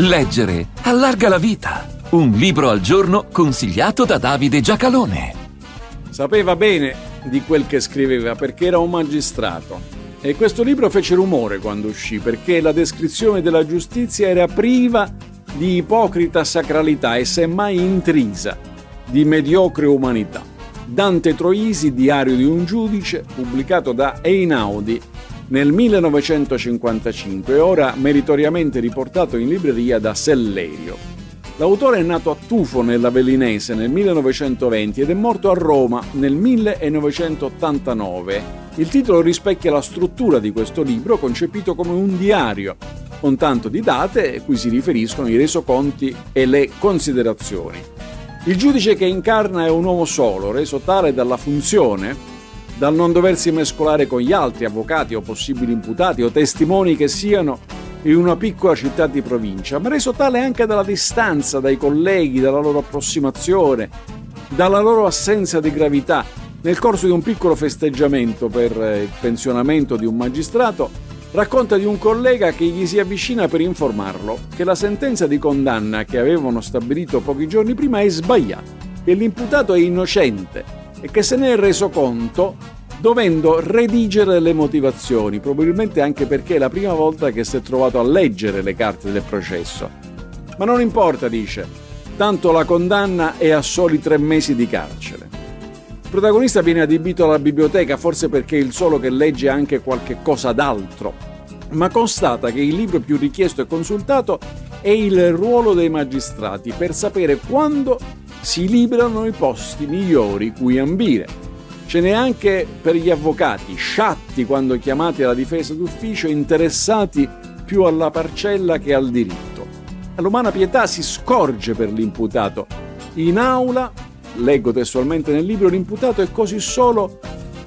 Leggere allarga la vita. Un libro al giorno consigliato da Davide Giacalone. Sapeva bene di quel che scriveva perché era un magistrato. E questo libro fece rumore quando uscì perché la descrizione della giustizia era priva di ipocrita sacralità e semmai intrisa di mediocre umanità. Dante Troisi, Diario di un giudice, pubblicato da Einaudi nel 1955 e ora meritoriamente riportato in libreria da Sellerio. L'autore è nato a Tufo nell'Avellinese nel 1920 ed è morto a Roma nel 1989. Il titolo rispecchia la struttura di questo libro, concepito come un diario, con tanto di date cui si riferiscono i resoconti e le considerazioni. Il giudice che incarna è un uomo solo, reso tale dalla funzione, dal non doversi mescolare con gli altri avvocati o possibili imputati o testimoni che siano in una piccola città di provincia, ma reso tale anche dalla distanza dai colleghi, dalla loro approssimazione, dalla loro assenza di gravità. Nel corso di un piccolo festeggiamento per il pensionamento di un magistrato, racconta di un collega che gli si avvicina per informarlo che la sentenza di condanna che avevano stabilito pochi giorni prima è sbagliata, che l'imputato è innocente e che se ne è reso conto dovendo redigere le motivazioni, probabilmente anche perché è la prima volta che si è trovato a leggere le carte del processo. Ma non importa, dice, tanto la condanna è a soli 3 mesi di carcere. Il protagonista viene adibito alla biblioteca, forse perché è il solo che legge anche qualche cosa d'altro, ma constata che il libro più richiesto e consultato è il ruolo dei magistrati per sapere quando si liberano i posti migliori cui ambire. Ce n'è anche per gli avvocati, sciatti quando chiamati alla difesa d'ufficio, interessati più alla parcella che al diritto. L'umana pietà si scorge per l'imputato. In aula, leggo testualmente nel libro, l'imputato è così solo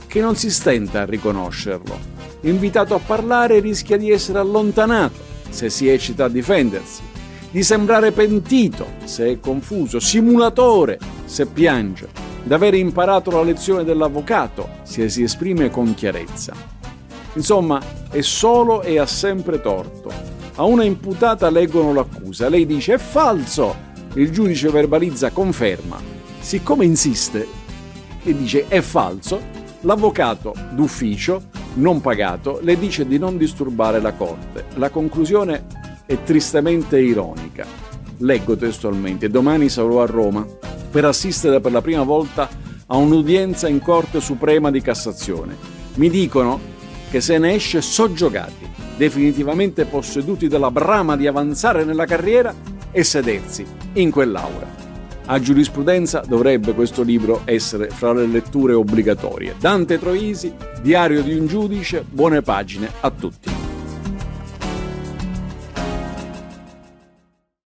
che non si stenta a riconoscerlo. Invitato a parlare rischia di essere allontanato se si eccita a difendersi, di sembrare pentito se è confuso, simulatore se piange, d'avere imparato la lezione dell'avvocato se si esprime con chiarezza. Insomma, è solo e ha sempre torto. A una imputata leggono l'accusa, lei dice è falso, il giudice verbalizza conferma, siccome insiste e dice è falso, l'avvocato d'ufficio non pagato le dice di non disturbare la corte. La conclusione è tristemente ironica. Leggo testualmente: domani sarò a Roma per assistere per la prima volta a un'udienza in Corte Suprema di Cassazione. Mi dicono che se ne esce soggiogati, definitivamente posseduti dalla brama di avanzare nella carriera e sedersi in quell'aula. A giurisprudenza dovrebbe questo libro essere fra le letture obbligatorie. Dante Troisi, Diario di un giudice, buone pagine a tutti.